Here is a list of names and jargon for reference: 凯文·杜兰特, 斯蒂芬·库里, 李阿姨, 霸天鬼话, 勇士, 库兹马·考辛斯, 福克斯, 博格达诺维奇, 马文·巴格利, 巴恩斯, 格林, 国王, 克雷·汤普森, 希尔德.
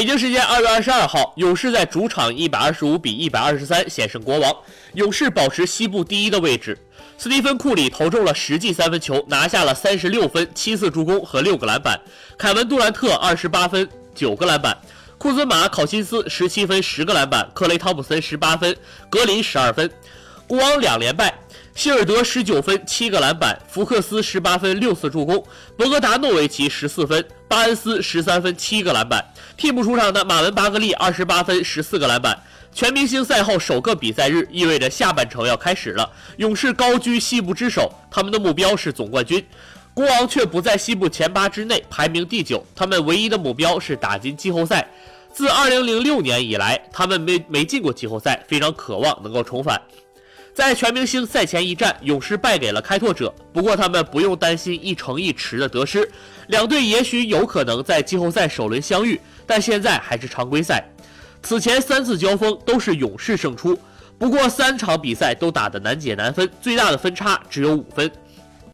北京时间2月22号，勇士在主场125-123险胜国王，勇士保持西部第一的位置。斯蒂芬·库里投中了10记三分球，拿下了36分、7次助攻和6个篮板；凯文·杜兰特28分、9个篮板；库兹马·考辛斯17分、10个篮板；克雷·汤普森18分，格林12分。国王2连败，希尔德19分、7个篮板，福克斯18分、6次助攻，博格达诺维奇14分，巴恩斯13分、7个篮板。替补出场的马文·巴格利28分、14个篮板。全明星赛后首个比赛日意味着下半程要开始了，勇士高居西部之首，他们的目标是总冠军。国王却不在西部前8之内，排名第9，他们唯一的目标是打进季后赛。自2006年以来，他们没进过季后赛，非常渴望能够重返。在全明星赛前一战，勇士败给了开拓者，不过他们不用担心1城1池的得失。两队也许有可能在季后赛首轮相遇，但现在还是常规赛。此前3次交锋都是勇士胜出，不过3场比赛都打得难解难分，最大的分差只有5分。